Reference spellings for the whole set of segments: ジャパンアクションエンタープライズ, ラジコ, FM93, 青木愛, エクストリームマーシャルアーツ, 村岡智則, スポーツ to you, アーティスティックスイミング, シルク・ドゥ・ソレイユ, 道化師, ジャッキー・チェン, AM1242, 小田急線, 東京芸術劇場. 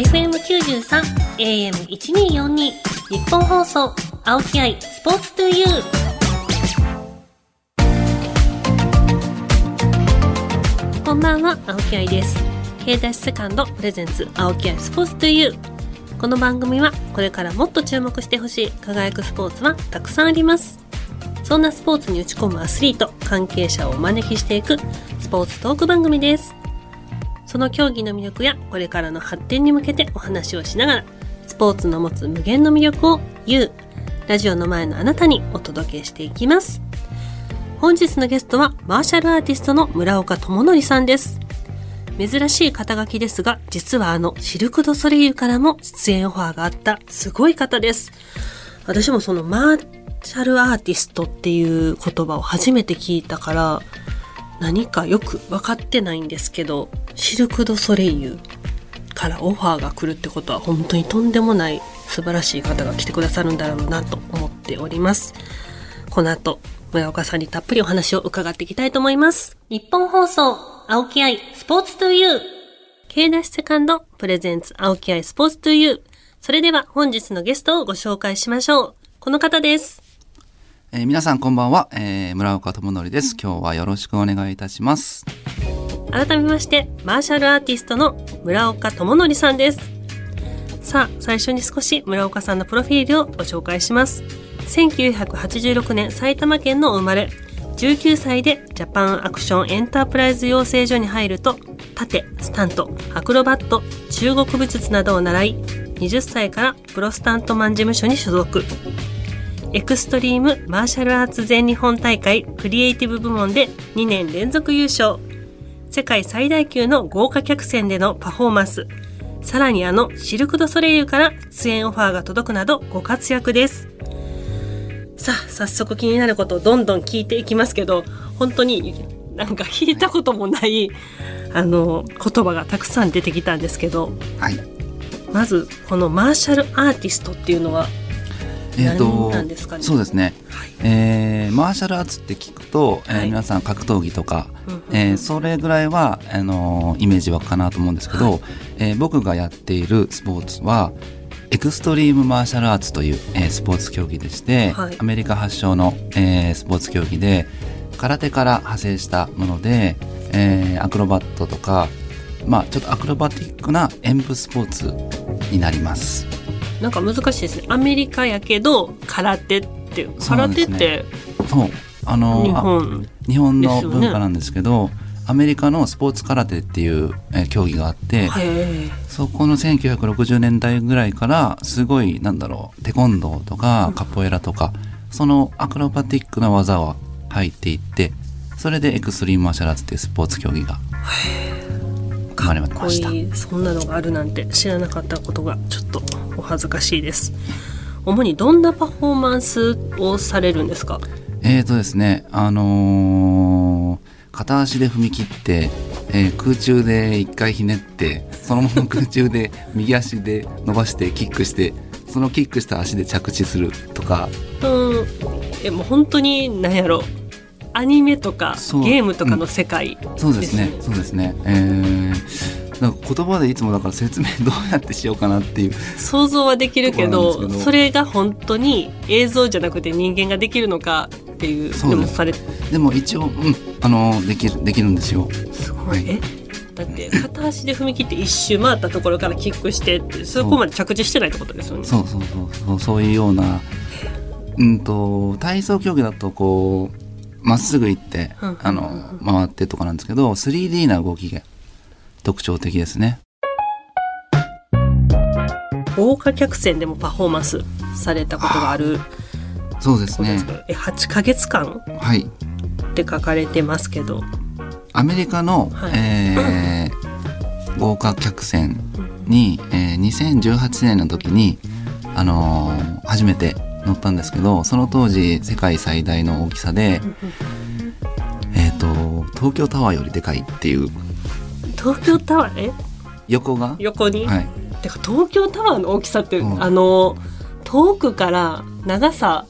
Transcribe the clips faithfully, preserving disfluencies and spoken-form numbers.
エフエムきゅうじゅうさん、エーエムせんにひゃくよんじゅうに、日本放送、青木愛、スポーツトゥーユー。こんばんは、青木愛です。K-ツー セカンドプレゼンツ、青木愛、スポーツトゥーユー。この番組は、これからもっと注目してほしい輝くスポーツはたくさんあります。そんなスポーツに打ち込むアスリート、関係者をお招きしていくスポーツトーク番組です。その競技の魅力やこれからの発展に向けてお話をしながら、スポーツの持つ無限の魅力を ユー ラジオの前のあなたにお届けしていきます。本日のゲストはマーシャルアーティストの村岡智則さんです。珍しい肩書きですが、実はあのシルク・ドゥ・ソレイユからも出演オファーがあったすごい方です。私もそのマーシャルアーティストっていう言葉を初めて聞いたから何かよく分かってないんですけど、シルク・ドゥ・ソレイユからオファーが来るってことは本当にとんでもない素晴らしい方が来てくださるんだろうなと思っております。この後村岡さんにたっぷりお話を伺っていきたいと思います。日本放送青木愛スポーツ トゥーユー K-ツー セカンドプレゼンツ青木愛スポーツ トゥーユー。 それでは本日のゲストをご紹介しましょう。この方です。えー、皆さんこんばんは、えー、村岡智則です。今日はよろしくお願いいたします。改めましてマーシャルアーティストの村岡智則さんです。さあ最初に少し村岡さんのプロフィールをご紹介します。せんきゅうひゃくはちじゅうろくねん埼玉県のお生まれ、じゅうきゅうさいでジャパンアクションエンタープライズ養成所に入ると盾、スタント、アクロバット、中国武術などを習い、はたちからプロスタントマン事務所に所属。エクストリームマーシャルアーツ全日本大会クリエイティブ部門でにねん連続優勝。世界最大級の豪華客船でのパフォーマンス。さらにあのシルク・ドゥ・ソレイユから出演オファーが届くなどご活躍です。さあ、早速気になることをどんどん聞いていきますけど、本当になんか聞いたこともない、はい、あの言葉がたくさん出てきたんですけど、はい、まずこのマーシャルアーティストっていうのはえー、となんですかね。そうですね、はい。えー、マーシャルアーツって聞くと、えー、皆さん格闘技とか、はいえー、それぐらいはあのー、イメージはかなと思うんですけど、はい。えー、僕がやっているスポーツはエクストリームマーシャルアーツという、えー、スポーツ競技でして、はい、アメリカ発祥の、えー、スポーツ競技で空手から派生したもので、えー、アクロバットとか、まあ、ちょっとアクロバティックな演武スポーツになります。なんか難しいですね。アメリカやけど空手って、ね、空手ってそうあの日本あ日本の文化なんですけど、ですよね。アメリカのスポーツ空手っていう、えー、競技があって、はい、そこのせんきゅうひゃくろくじゅうねんだいぐらいからすごいなんだろうテコンドーとかカポエラとか、うん、そのアクロバティックな技は入っていって、それでエクストリームマーシャルアーツっていうスポーツ競技が生まれました。かっこいい。そんなのがあるなんて知らなかったことがちょっとお恥ずかしいです。主にどんなパフォーマンスをされるんですか？えーとですね、あのー、片足で踏み切って、えー、空中で一回ひねってそのまま空中で右足で伸ばしてキックしてそのキックした足で着地するとか、うん、えもう本当に何やろアニメとかゲームとかの世界ですね。うん、そうですね、そうですね。えーなんか言葉でいつもだから説明どうやってしようかなっていう想像はできるけど、それが本当に映像じゃなくて人間ができるのかっていう。そう で, でもされでも一応、うん、あのできるできるんですよ。すごい、はい、だって片足で踏み切って一周回ったところからキックしてってそこまで着地してないってことですよね。そうそうそうそうそういうような、うんと体操競技だとこうまっすぐ行ってあの回ってとかなんですけど、 スリーディー な動きが特徴的ですね。豪華客船でもパフォーマンスされたことがある。そうですね。えはちかげつかん、はい、って書かれてますけど、アメリカの、はいえー、豪華客船に、えー、にせんじゅうはちねんの時に、あのー、初めて乗ったんですけど、その当時世界最大の大きさでえっと東京タワーよりでかいっていう。東京タワーえ横が横に、はい、てか東京タワーの大きさって、うん、あの遠くから長さ、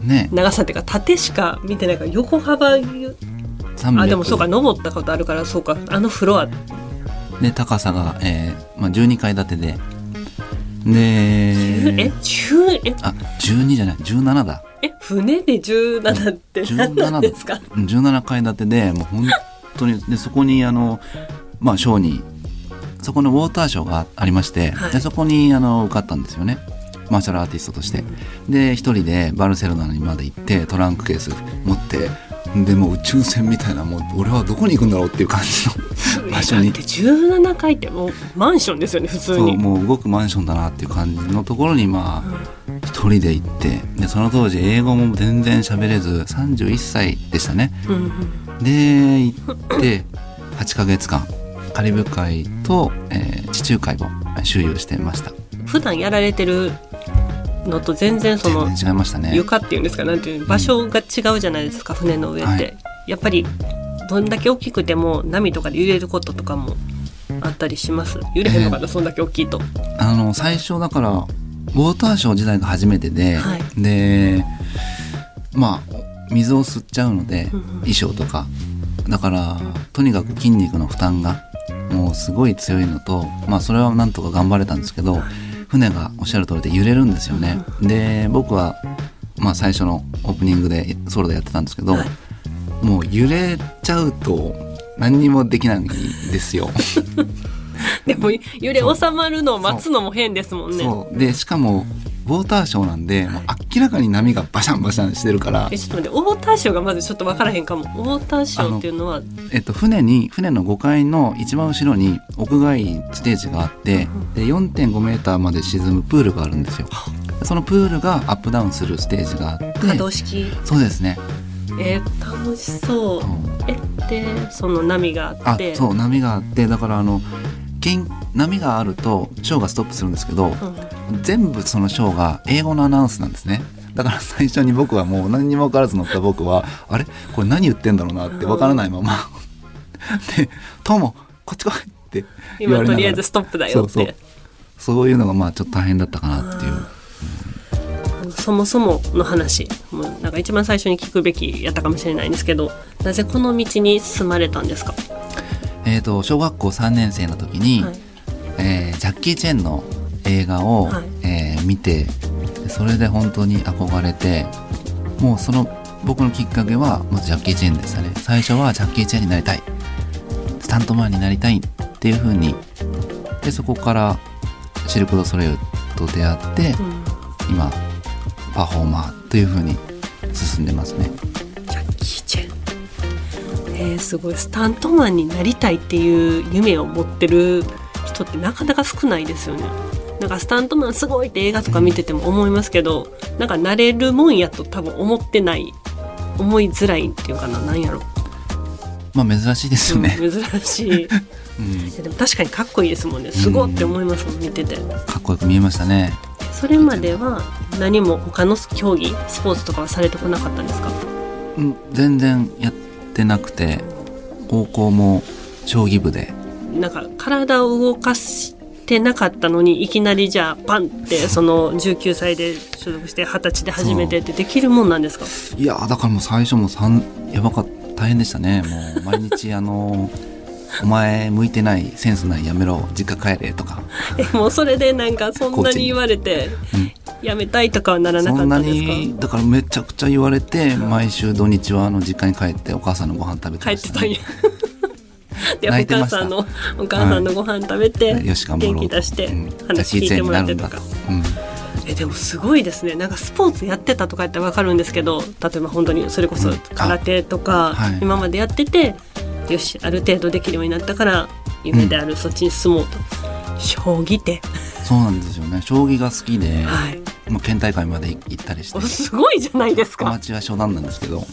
ね、長さっていうか縦しか見てないから横幅あでもそうか登ったことあるからそうかあのフロアで高さが、えーまあ、じゅうにかい建てでで、え、じゅう、え、あ、じゅうにじゃない、じゅうななだ。え、船でじゅうななって何なんですか？じゅうななかい建てで、もう本当にでそこにあのまあショーにそこのウォーターショーがありまして、はい、でそこにあの受かったんですよね。マーシャルアーティストとして、うん、で一人でバルセロナにまで行ってトランクケース持って。でもう宇宙船みたいな、もう俺はどこに行くんだろうっていう感じの場所に。だってじゅうななかいってもうマンションですよね、普通に。そう、もう動くマンションだなっていう感じのところにまあ一、うん、人で行って、でその当時英語も全然喋れずさんじゅういっさいでしたね、うんうん、で行ってはちかげつかんカリブ海と、えー、地中海を周遊してました。普段やられてるのと全然その違いましたね。床っていうんですか、なんていう場所が違うじゃないですか、うん、船の上って、はい、やっぱりどんだけ大きくても波とかで揺れることとかもあったりします？揺れへんのかな、えー、そんだけ大きいと。あの最初だからウォーターショー時代が初めてで、はい、でまあ水を吸っちゃうので、うんうん、衣装とかだからとにかく筋肉の負担がもうすごい強いのと、まあそれはなんとか頑張れたんですけど、はい、船がおっしゃる通りで揺れるんですよね。で僕は、まあ、最初のオープニングでソロでやってたんですけど、はい、もう揺れちゃうと何にもできないんですよでも揺れ収まるのを待つのも変ですもんね。そうで、しかもウォーターショーなんで、はい、明らかに波がバシャンバシャンしてるから。え、ちょっと待って、ウォーターショーがまずちょっと分からへんかも。ウォーターショーっていうのはの、えっと、船に船のごかいの一番後ろに屋外ステージがあって、うん、で よんてんごメーターまで沈むプールがあるんですよ。そのプールがアップダウンするステージがあって、可動式。そうですね。えー、楽しそう。えでその波があって、あ、そう波があって、だからあの波があるとショーがストップするんですけど、うん、全部そのショーが英語のアナウンスなんですね。だから最初に僕はもう何にも分からず乗った僕はあれこれ何言ってんだろうなって分からないまま、うん、でトモこっち来いって言われながら、今とりあえずストップだよって。そうそう、そういうのがまあちょっと大変だったかなっていう、うん、そもそもの話、もうなんか一番最初に聞くべきやったかもしれないんですけど、なぜこの道に進まれたんですか？えー、と小学校さんねんせいの時に、はい、えー、ジャッキー・チェンの映画を、はい、えー、見て、それで本当に憧れて、もうその僕のきっかけはまずジャッキー・チェンでしたね。最初はジャッキー・チェンになりたい、スタントマンになりたいっていう風に、でそこからシルク・ド・ソレイユと出会って、うん、今パフォーマーという風に進んでますね。ジャッキー・チェン、えー、すごい。スタントマンになりたいっていう夢を持ってる人ってなかなか少ないですよね。なんかスタントマンすごいって映画とか見てても思いますけど、なんかなれるもんやと多分思ってない、思いづらいっていうかな、なんやろ、まあ珍しいですよね、うん、珍しい、うん、でも確かにかっこいいですもんね。すごいって思いますもん、見てて。かっこよく見えましたね。それまでは何も他の競技スポーツとかはされてこなかったんですか？うん、全然やってなくて、高校も将棋部で、なんか体を動かしてなかったのにいきなりじゃあパンってそのじゅうきゅうさいで所属してはたちで始めてってできるもんなんですか？いや、だからもう最初もやばかった、大変でしたね。もう毎日あのお前向いてない、センスない、やめろ、実家帰れとかえ、もうそれでなんかそんなに言われてやめたいとかはならなかったんですか？そんなに、だからめちゃくちゃ言われて、毎週土日はあの実家に帰ってお母さんのご飯食べてました、ね、帰ってたんやで、お母さんのお母さんのご飯食べて、うん、元気出して話聞いてもらってとか、うん、えでもすごいですね。なんかスポーツやってたとか言ったら分かるんですけど、例えば本当にそれこそ空手とか今までやってて、うん、はい、よしある程度できるようになったから夢であるそっちに進もうと、うん、将棋ってそうなんですよね。将棋が好きで、はい、まあ、県大会まで行ったりして。すごいじゃないですか。アマチュア初段なんですけど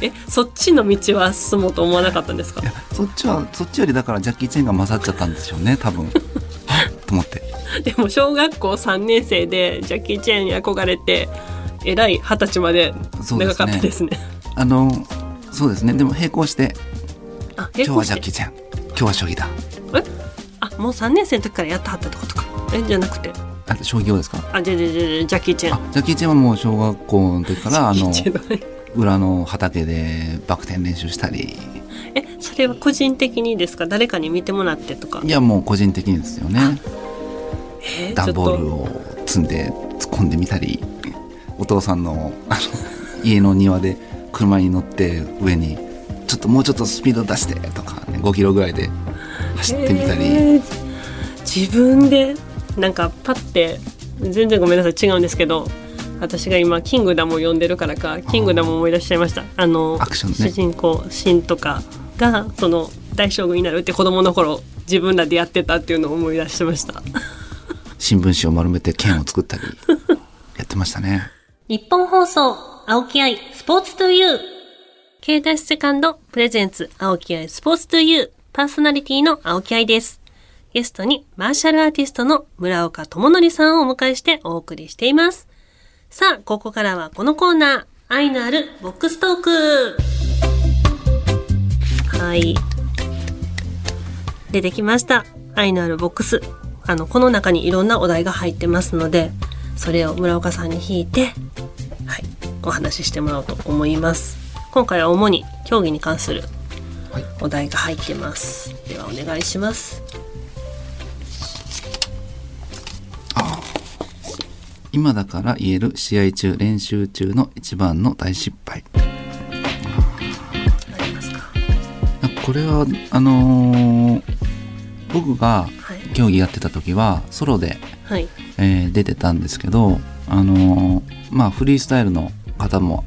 え、そっちの道は進もうと思わなかったんですか？いや、そっちはそっちよりだからジャッキー・チェンが勝っちゃったんでしょうね、多分と思って。でも小学校さんねん生でジャッキー・チェンに憧れて、えらいはたちまで長かったですね。あの、そうですね。でも並行して、あ、並行して今日はジャッキー・チェン、今日は将棋だ、え、あ、もうさんねん生の時からやったはったとことか、え、じゃなくて、あ、将棋をですか？あ、じゃじゃじゃジャッキー・チェン。あ、ジャッキー・チェンはもう小学校の時からあの裏の畑でバク転練習したり。え、それは個人的にですか？誰かに見てもらってとか？いや、もう個人的にですよね。段ボールを積んで突っ込んでみたり、お父さん の, あの家の庭で車に乗って上にちょっともうちょっとスピード出してとか、ね、ごキロぐらいで走ってみたり。自分でなんかパッて、全然ごめんなさい違うんですけど、私が今キングダムを読んでるからかキングダムを思い出しちゃいました。あのアクション、ね、主人公シンとかがその大将軍になるって子供の頃自分らでやってたっていうのを思い出しました。新聞紙を丸めて剣を作ったりやってましたね。日本放送青木愛スポーツトゥユー K ダッシュセカンドプレゼンツ青木愛スポーツトゥユー、パーソナリティの青木愛です。ゲストにマーシャルアーティストの村岡智則さんをお迎えしてお送りしています。さあここからはこのコーナー、愛のあるボックストーク。はい、出てきました、愛のあるボックス。あのこの中にいろんなお題が入ってますので、それを村岡さんに引いて、はい、お話ししてもらおうと思います。今回は主に競技に関するお題が入ってます。ではお願いします。今だから言える試合中練習中の一番の大失敗、ありますか？これはあのー、僕が競技やってた時はソロで、はい、えー、出てたんですけど、あのー、まあフリースタイルの方も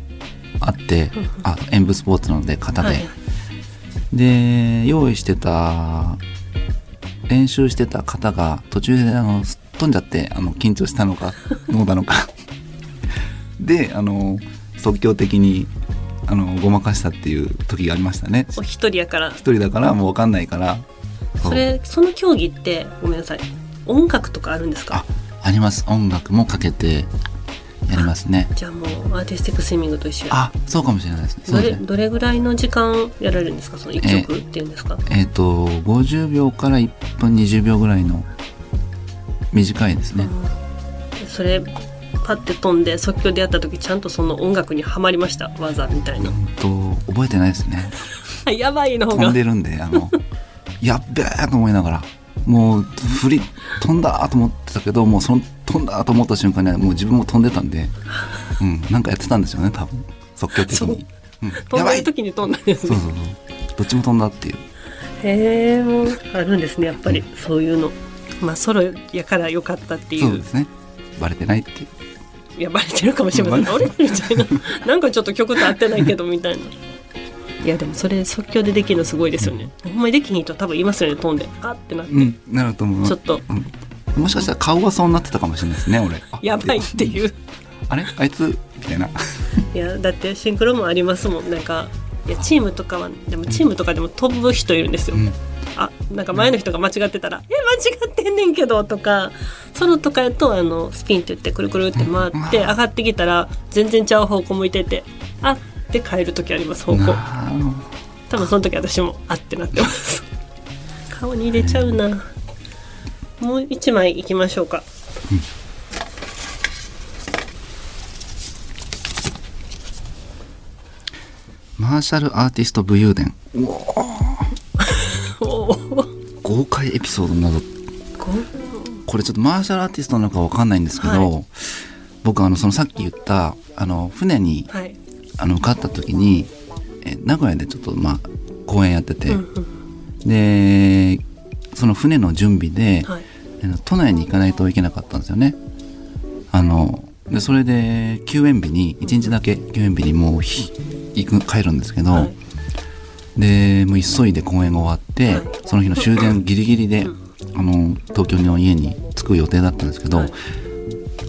あってあ演舞スポーツなので方で、はい、で用意してた練習してた方が途中であの飛んじゃって、あの緊張したのかどうなのかであの即興的にあのごまかしたっていう時がありましたね。お一人やから一人だからもう分かんないから。それその競技ってごめんなさい、音楽とかあるんですか？ あ, あります。音楽もかけてやりますね。じゃあもうアーティスティックスイミングと一緒や。あ、そうかもしれないですね。ど れ, どれぐらいの時間やられるんですか？そのいっきょくっていうんですか？えーえー、とごじゅうびょうからいっぷんにじゅうびょうぐらいの短いですね、うん、それパッて飛んで即興でやった時ちゃんとその音楽にはまりました技みたいな、うん、と覚えてないですねやばいの方が飛んでるんであのやっべーと思いながらもう振り飛んだと思ってたけど、もうその飛んだと思った瞬間にはもう自分も飛んでたんで、うん、なんかやってたんですよね多分即興的に、うん、飛んでる時に飛んだんですね。そうそうそう、どっちも飛んだっていう。へー、もうあるんですねやっぱり、うん、そういうの。まあ、ソロやから良かったっていう。そうですね、バレてないっていう。いやバレてるかもしれませんあれみたいななんかちょっと曲と合ってないけどみたいな。いやでもそれ即興でできるのすごいですよね、うん、ほんまにできひん人多分いますよね、飛んでガッてなって、うん、なると思う。ちょっと、うん、もしかしたら顔がそうなってたかもしれないですね俺やばいっていうあれあいつみたいないやだってシンクロもありますもん。なんかいやチームとかはでもチームとかでも飛ぶ人いるんですよ、うん、あなんか前の人が間違ってたら、うん、え間違ってんねんけどとか、ソロとかやとあのスピンって言ってくるくるって回って上がってきたら全然ちゃう方向向いてて、あって変える時あります方向。多分その時私もあってなってます顔に入れちゃうな。もう一枚いきましょうか、うん、マーシャルアーティスト武勇伝。うお豪快エピソードなど。これちょっとマーシャルアーティストなのか分かんないんですけど、はい、僕あのそのさっき言ったあの船に、はい、あの受かった時にえ名古屋でちょっと、まあ、公演やってて、うんうん、でその船の準備で、はい、都内に行かないといけなかったんですよね。あのでそれで休園日にいちにちだけ休園日にもう日行く帰るんですけど、はい、でもう急いで公演が終わって、はい、その日の終電ギリギリで、うん、あの東京の家に着く予定だったんですけど、はい、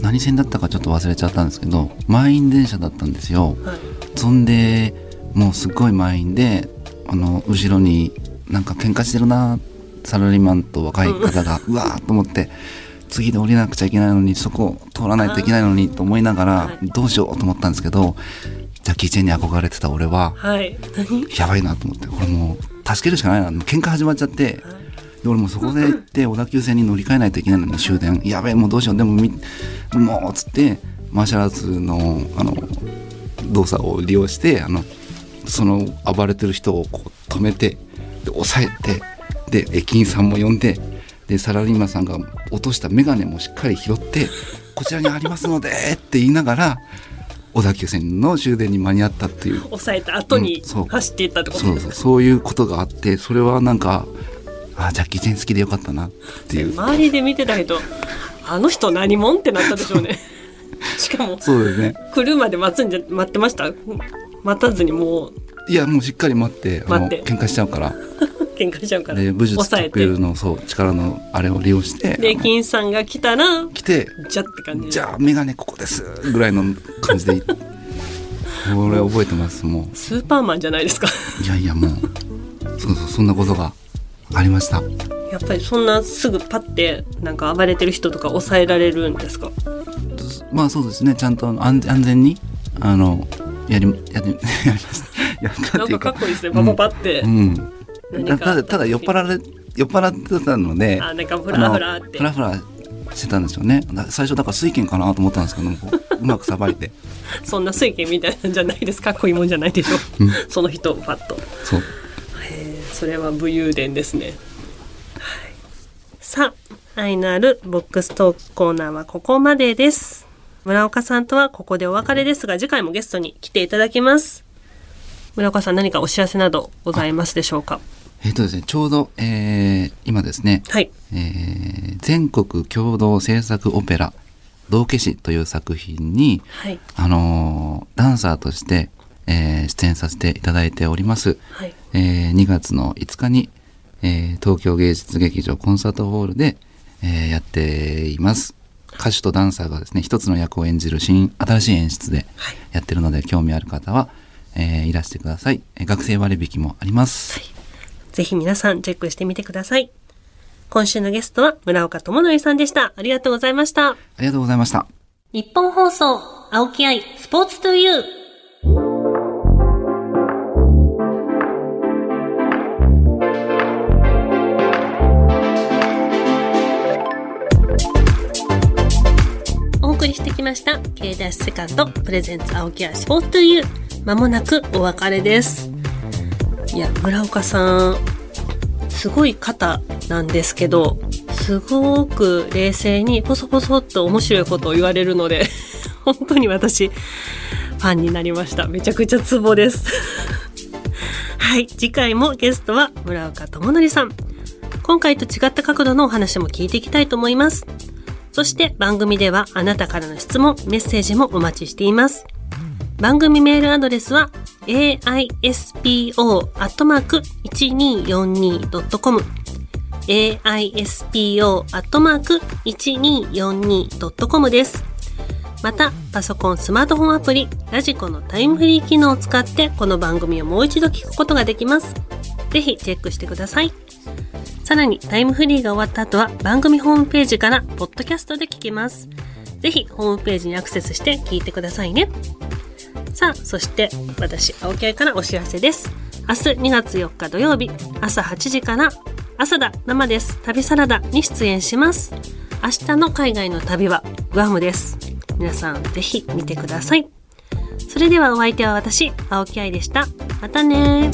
何線だったかちょっと忘れちゃったんですけど満員電車だったんですよ、はい、そんでもうすごい満員であの後ろになんか喧嘩してるなサラリーマンと若い方が、うん、うわーと思って次で降りなくちゃいけないのにそこを通らないといけないのにと思いながら、はい、どうしようと思ったんですけど、ジャッキー・チェンに憧れてた俺は、はい、何やばいなと思って俺もう助けるしかないな、喧嘩始まっちゃって、はい、で俺もそこで行って小田急線に乗り換えないといけないのに終電やべえもうどうしようでもみもうつってマーシャルアーツ の, あの動作を利用してあのその暴れてる人をこう止めてで抑えてで駅員さんも呼んででサラリーマンさんが落としたメガネもしっかり拾ってこちらにありますのでって言いながら小田急線の終電に間に合ったっていう、抑えた後に走っていったってことですか、うん、そう、そう、そういうことがあって、それはなんかあジャッキー・チェン好きでよかったなっていう、周りで見てた人あの人何もんってなったでしょうねしかもそうですね、来るまで待つんじゃ待ってました、待たずにもういやもうしっかり待ってあの喧嘩しちゃうから喧嘩しちゃうからで武術特有のそう力のあれを利用してで金さんが来たら来てじゃって感じ、じゃあメガネここですぐらいの感じでこれ覚えてます。もうスーパーマンじゃないですかいやいやもうそうそう、そんなことがありました。やっぱりそんなすぐパッてなんか暴れてる人とか抑えられるんですか。まあそうですね、ちゃんと安全にあのやりやりやりましたやったっていうか、なんかかっこいいですね、パパパって、うんうんただ、ただ酔っ払れ、酔っ払ってたので、あ、なんかフラフラってフラフラしてたんですよね。最初だから水拳かなと思ったんですけども う, うまくさばいてそんな水拳みたいなんじゃないですか、かっこいいもんじゃないでしょその人をパッとそう、へえ、それは武勇伝ですね、はい、さあ愛のあるボックストークコーナーはここまでです。村岡さんとはここでお別れですが、次回もゲストに来ていただきます。村岡さん何かお知らせなどございますでしょうか。えーとですね、ちょうど、えー、今ですね、はいえー、全国共同制作オペラ道化師という作品に、はいあのー、ダンサーとして、えー、出演させていただいております、はいえー、にがつのいつかに、えー、東京芸術劇場コンサートホールで、えー、やっています。歌手とダンサーがですね一つの役を演じる新、新しい演出でやってるので、はい、興味ある方は、えー、いらしてください。学生割引もあります、はい、ぜひ皆さんチェックしてみてください。今週のゲストは村岡智則さんでした。ありがとうございました。ありがとうございました。日本放送、青木愛、スポーツトゥユー。お送りしてきました K-ツー セカンドプレゼンツ青木愛、スポーツトゥユー。まもなくお別れです。いや村岡さんすごい方なんですけど、すごく冷静にポソポソっと面白いことを言われるので本当に私ファンになりました。めちゃくちゃツボですはい次回もゲストは村岡智則さん、今回と違った角度のお話も聞いていきたいと思います。そして番組ではあなたからの質問メッセージもお待ちしています。番組メールアドレスは エーアイエスピーオーアットマークいちにーよんにードットコム エーアイエスピーオーアットマークいちにーよんにードットコム です。またパソコンスマートフォンアプリラジコのタイムフリー機能を使ってこの番組をもう一度聞くことができます。ぜひチェックしてください。さらにタイムフリーが終わった後は番組ホームページからポッドキャストで聞けます。ぜひホームページにアクセスして聞いてくださいね。さあそして私青木愛からお知らせです。明日にがつよっか土曜日朝はちじから朝だ生です旅サラダに出演します。明日の海外の旅はグアムです。皆さんぜひ見てください。それではお相手は私青木愛でした。またね。